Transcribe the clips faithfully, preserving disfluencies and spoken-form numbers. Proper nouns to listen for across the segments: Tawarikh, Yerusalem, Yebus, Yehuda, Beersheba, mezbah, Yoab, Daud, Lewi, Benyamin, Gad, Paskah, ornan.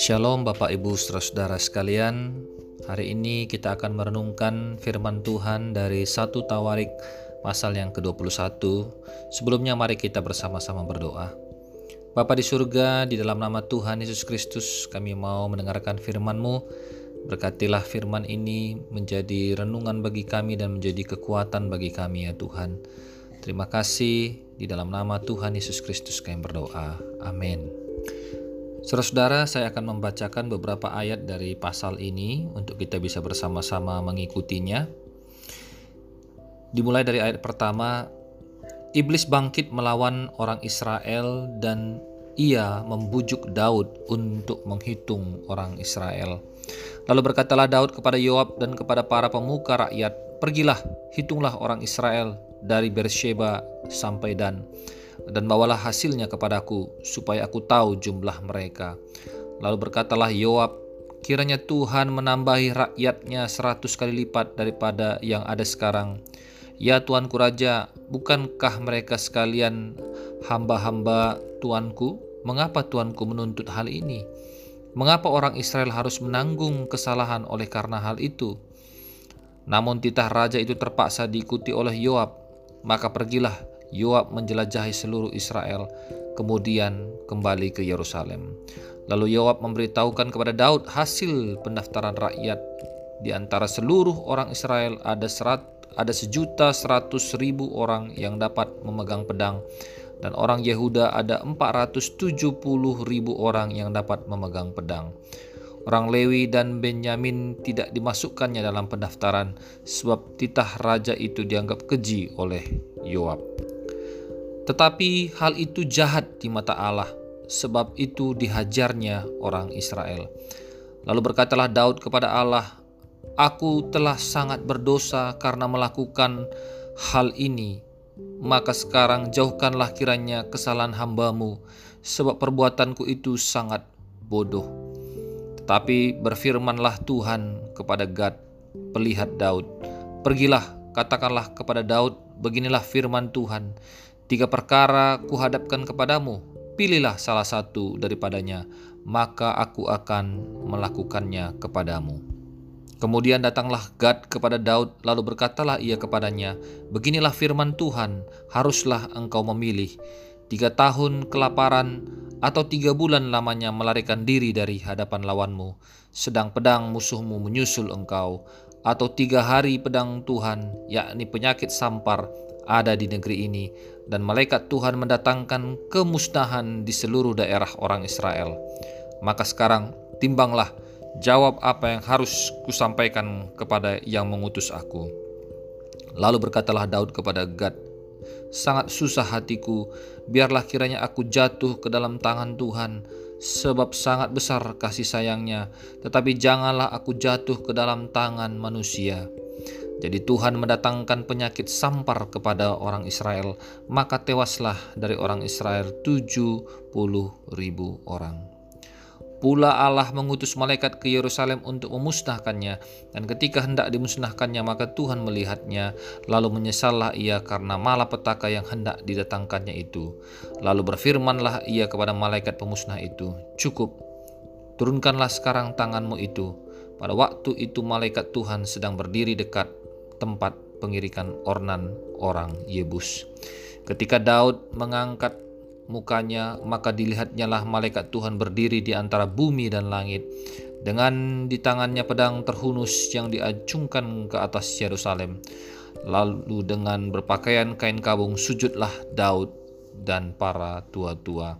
Shalom Bapak Ibu Saudara sekalian. Hari ini kita akan merenungkan firman Tuhan dari satu Tawarikh pasal yang kedua puluh satu. Sebelumnya mari kita bersama-sama berdoa. Bapa di surga, di dalam nama Tuhan Yesus Kristus kami mau mendengarkan firman-Mu. Berkatilah firman ini menjadi renungan bagi kami dan menjadi kekuatan bagi kami ya Tuhan. Terima kasih. Di dalam nama Tuhan Yesus Kristus kami berdoa. Amin. Saudara-saudara, saya akan membacakan beberapa ayat dari pasal ini untuk kita bisa bersama-sama mengikutinya. Dimulai dari ayat pertama, Iblis bangkit melawan orang Israel dan ia membujuk Daud untuk menghitung orang Israel. Lalu berkatalah Daud kepada Yoab dan kepada para pemuka rakyat, "Pergilah, hitunglah orang Israel dari Beersheba sampai Dan, dan bawalah hasilnya kepadaku, supaya aku tahu jumlah mereka." Lalu berkatalah Yoab, "Kiranya Tuhan menambahi rakyatnya seratus kali lipat daripada yang ada sekarang. Ya Tuanku Raja, bukankah mereka sekalian hamba-hamba Tuanku? Mengapa Tuanku menuntut hal ini? Mengapa orang Israel harus menanggung kesalahan oleh karena hal itu?" Namun titah raja itu terpaksa diikuti oleh Yoab. Maka pergilah Yoab menjelajahi seluruh Israel, kemudian kembali ke Yerusalem. Lalu Yoab memberitahukan kepada Daud hasil pendaftaran rakyat. Di antara seluruh orang Israel ada serat, ada sejuta seratus ribu orang yang dapat memegang pedang, dan orang Yehuda ada empat ratus tujuh puluh ribu orang yang dapat memegang pedang. Orang Lewi dan Benyamin tidak dimasukkannya dalam pendaftaran, sebab titah raja itu dianggap keji oleh Yoab. Tetapi hal itu jahat di mata Allah, sebab itu dihajarnya orang Israel. Lalu berkatalah Daud kepada Allah, "Aku telah sangat berdosa karena melakukan hal ini. Maka sekarang jauhkanlah kiranya kesalahan hamba-Mu, sebab perbuatanku itu sangat bodoh." Tapi berfirmanlah Tuhan kepada Gad, pelihat Daud, "Pergilah, katakanlah kepada Daud, beginilah firman Tuhan, tiga perkara kuhadapkan kepadamu, pilihlah salah satu daripadanya, maka aku akan melakukannya kepadamu." Kemudian datanglah Gad kepada Daud, lalu berkatalah ia kepadanya, "Beginilah firman Tuhan, haruslah engkau memilih, tiga tahun kelaparan, atau tiga bulan lamanya melarikan diri dari hadapan lawanmu, sedang pedang musuhmu menyusul engkau, atau tiga hari pedang Tuhan, yakni penyakit sampar, ada di negeri ini, dan malaikat Tuhan mendatangkan kemusnahan di seluruh daerah orang Israel. Maka sekarang timbanglah, jawab apa yang harus kusampaikan kepada yang mengutus aku." Lalu berkatalah Daud kepada Gad, "Sangat susah hatiku, biarlah kiranya aku jatuh ke dalam tangan Tuhan, sebab sangat besar kasih sayangnya, tetapi janganlah aku jatuh ke dalam tangan manusia." Jadi Tuhan mendatangkan penyakit sampar kepada orang Israel, maka tewaslah dari orang Israel tujuh puluh ribu orang. Pula Allah mengutus malaikat ke Yerusalem untuk memusnahkannya, dan ketika hendak dimusnahkannya maka Tuhan melihatnya, lalu menyesallah ia karena malapetaka yang hendak didatangkannya itu. Lalu berfirmanlah ia kepada malaikat pemusnah itu, "Cukup, turunkanlah sekarang tanganmu itu." Pada waktu itu malaikat Tuhan sedang berdiri dekat tempat pengirikan ornan orang Yebus. Ketika Daud mengangkat mukanya, maka dilihatnyalah malaikat Tuhan berdiri di antara bumi dan langit, dengan di tangannya pedang terhunus yang diacungkan ke atas Yerusalem. Lalu dengan berpakaian kain kabung sujudlah Daud dan para tua-tua.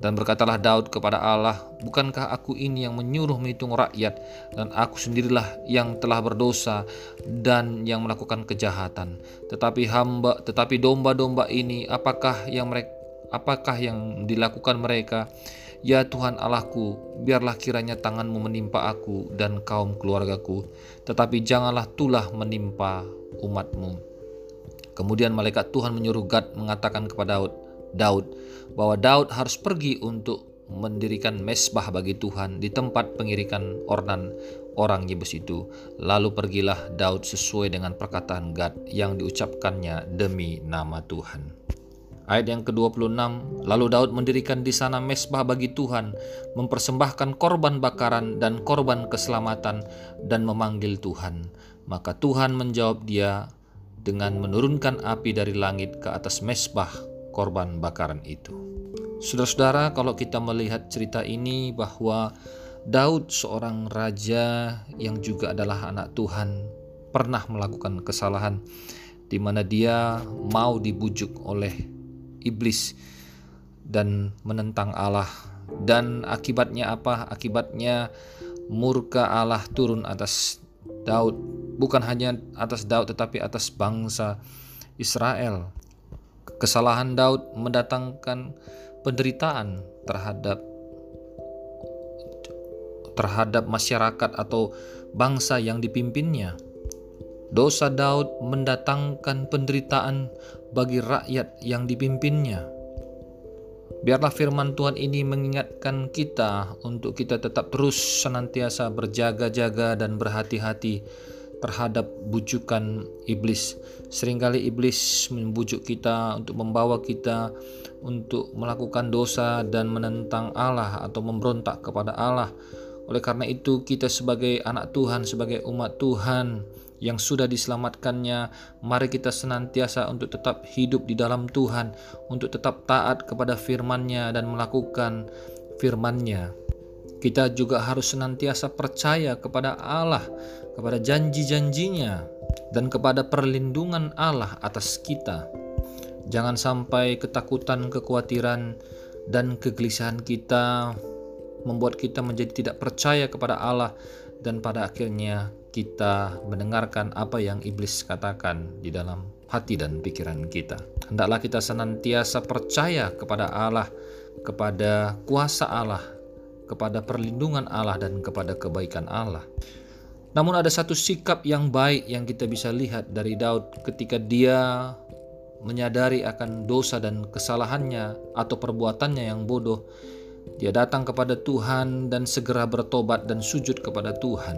Dan berkatalah Daud kepada Allah, "Bukankah aku ini yang menyuruh menghitung rakyat, dan aku sendirilah yang telah berdosa dan yang melakukan kejahatan. Tetapi hamba, tetapi domba-domba ini apakah yang mereka Apakah yang dilakukan mereka? Ya Tuhan Allahku, biarlah kiranya tangan-Mu menimpa aku dan kaum keluargaku, tetapi janganlah tulah menimpa umat-Mu." Kemudian malaikat Tuhan menyuruh Gad mengatakan kepada Daud, Daud bahwa Daud harus pergi untuk mendirikan mezbah bagi Tuhan di tempat pengirikan ornan orang Yebus itu. Lalu pergilah Daud sesuai dengan perkataan Gad yang diucapkannya demi nama Tuhan. Ayat yang kedua puluh enam, lalu Daud mendirikan di sana mezbah bagi Tuhan, mempersembahkan korban bakaran dan korban keselamatan dan memanggil Tuhan. Maka Tuhan menjawab dia dengan menurunkan api dari langit ke atas mezbah korban bakaran itu. Saudara-saudara, kalau kita melihat cerita ini bahwa Daud seorang raja yang juga adalah anak Tuhan pernah melakukan kesalahan di mana dia mau dibujuk oleh iblis dan menentang Allah, dan akibatnya apa? Akibatnya murka Allah turun atas Daud, bukan hanya atas Daud tetapi atas bangsa Israel. Kesalahan Daud mendatangkan penderitaan terhadap terhadap masyarakat atau bangsa yang dipimpinnya. Dosa Daud mendatangkan penderitaan bagi rakyat yang dipimpinnya. Biarlah firman Tuhan ini mengingatkan kita untuk kita tetap terus senantiasa berjaga-jaga dan berhati-hati terhadap bujukan iblis. Seringkali iblis membujuk kita untuk membawa kita untuk melakukan dosa dan menentang Allah atau memberontak kepada Allah. Oleh karena itu, kita sebagai anak Tuhan, sebagai umat Tuhan yang sudah diselamatkannya, mari kita senantiasa untuk tetap hidup di dalam Tuhan, untuk tetap taat kepada firman-Nya dan melakukan firman-Nya. Kita juga harus senantiasa percaya kepada Allah, kepada janji-janjinya, dan kepada perlindungan Allah atas kita. Jangan sampai ketakutan, kekhawatiran, dan kegelisahan kita membuat kita menjadi tidak percaya kepada Allah, dan pada akhirnya kita mendengarkan apa yang iblis katakan di dalam hati dan pikiran kita. Hendaklah kita senantiasa percaya kepada Allah, kepada kuasa Allah, kepada perlindungan Allah, dan kepada kebaikan Allah. Namun ada satu sikap yang baik yang kita bisa lihat dari Daud ketika dia menyadari akan dosa dan kesalahannya atau perbuatannya yang bodoh. Dia datang kepada Tuhan dan segera bertobat dan sujud kepada Tuhan.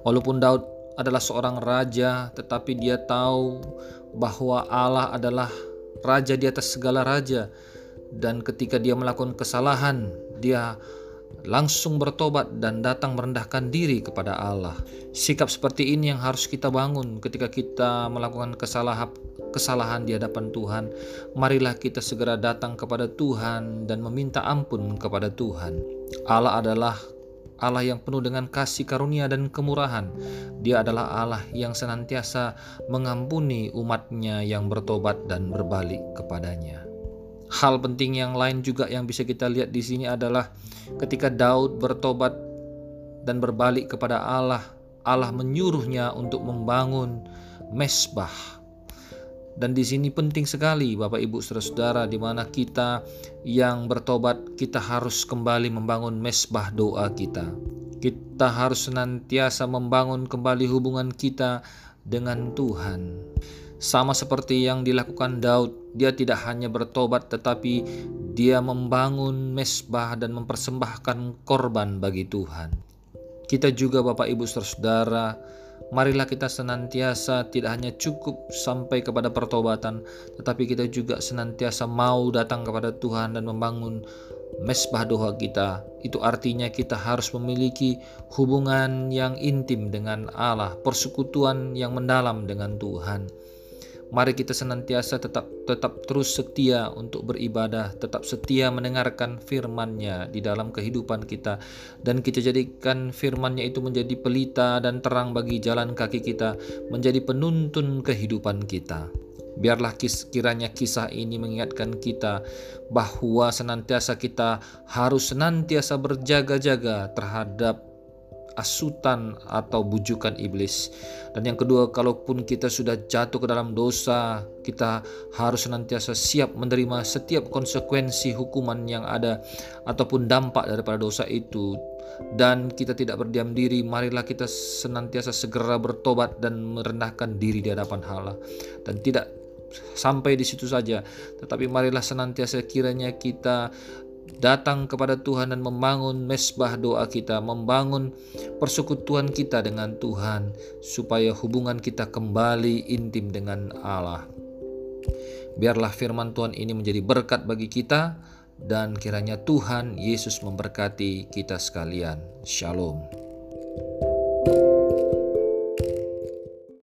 Walaupun Daud adalah seorang raja, tetapi dia tahu bahwa Allah adalah raja di atas segala raja. Dan ketika dia melakukan kesalahan, dia langsung bertobat dan datang merendahkan diri kepada Allah. Sikap seperti ini yang harus kita bangun ketika kita melakukan kesalahan kesalahan di hadapan Tuhan. Marilah kita segera datang kepada Tuhan dan meminta ampun kepada Tuhan. Allah adalah Allah yang penuh dengan kasih karunia dan kemurahan. Dia adalah Allah yang senantiasa mengampuni umatnya yang bertobat dan berbalik kepadanya. Hal penting yang lain juga yang bisa kita lihat di sini adalah ketika Daud bertobat dan berbalik kepada Allah, Allah menyuruhnya untuk membangun mezbah. Dan di sini penting sekali Bapak Ibu Saudara-saudara, di mana kita yang bertobat kita harus kembali membangun mezbah doa kita. Kita harus senantiasa membangun kembali hubungan kita dengan Tuhan. Sama seperti yang dilakukan Daud, dia tidak hanya bertobat tetapi dia membangun mezbah dan mempersembahkan korban bagi Tuhan. Kita juga Bapak Ibu Saudara-saudara, marilah kita senantiasa tidak hanya cukup sampai kepada pertobatan, tetapi kita juga senantiasa mau datang kepada Tuhan dan membangun mezbah doa kita. Itu artinya kita harus memiliki hubungan yang intim dengan Allah, persekutuan yang mendalam dengan Tuhan. Mari kita senantiasa tetap tetap terus setia untuk beribadah, tetap setia mendengarkan firman-Nya di dalam kehidupan kita, dan kita jadikan firman-Nya itu menjadi pelita dan terang bagi jalan kaki kita, menjadi penuntun kehidupan kita. Biarlah kiranya kisah ini mengingatkan kita bahwa senantiasa kita harus senantiasa berjaga-jaga terhadap asutan atau bujukan iblis. Dan yang kedua, kalaupun kita sudah jatuh ke dalam dosa, kita harus senantiasa siap menerima setiap konsekuensi hukuman yang ada ataupun dampak daripada dosa itu. Dan kita tidak berdiam diri, marilah kita senantiasa segera bertobat dan merendahkan diri di hadapan Allah. Dan tidak sampai di situ saja, tetapi marilah senantiasa kiranya kita datang kepada Tuhan dan membangun mezbah doa kita, membangun persekutuan kita dengan Tuhan supaya hubungan kita kembali intim dengan Allah. Biarlah firman Tuhan ini menjadi berkat bagi kita, dan kiranya Tuhan Yesus memberkati kita sekalian. Shalom.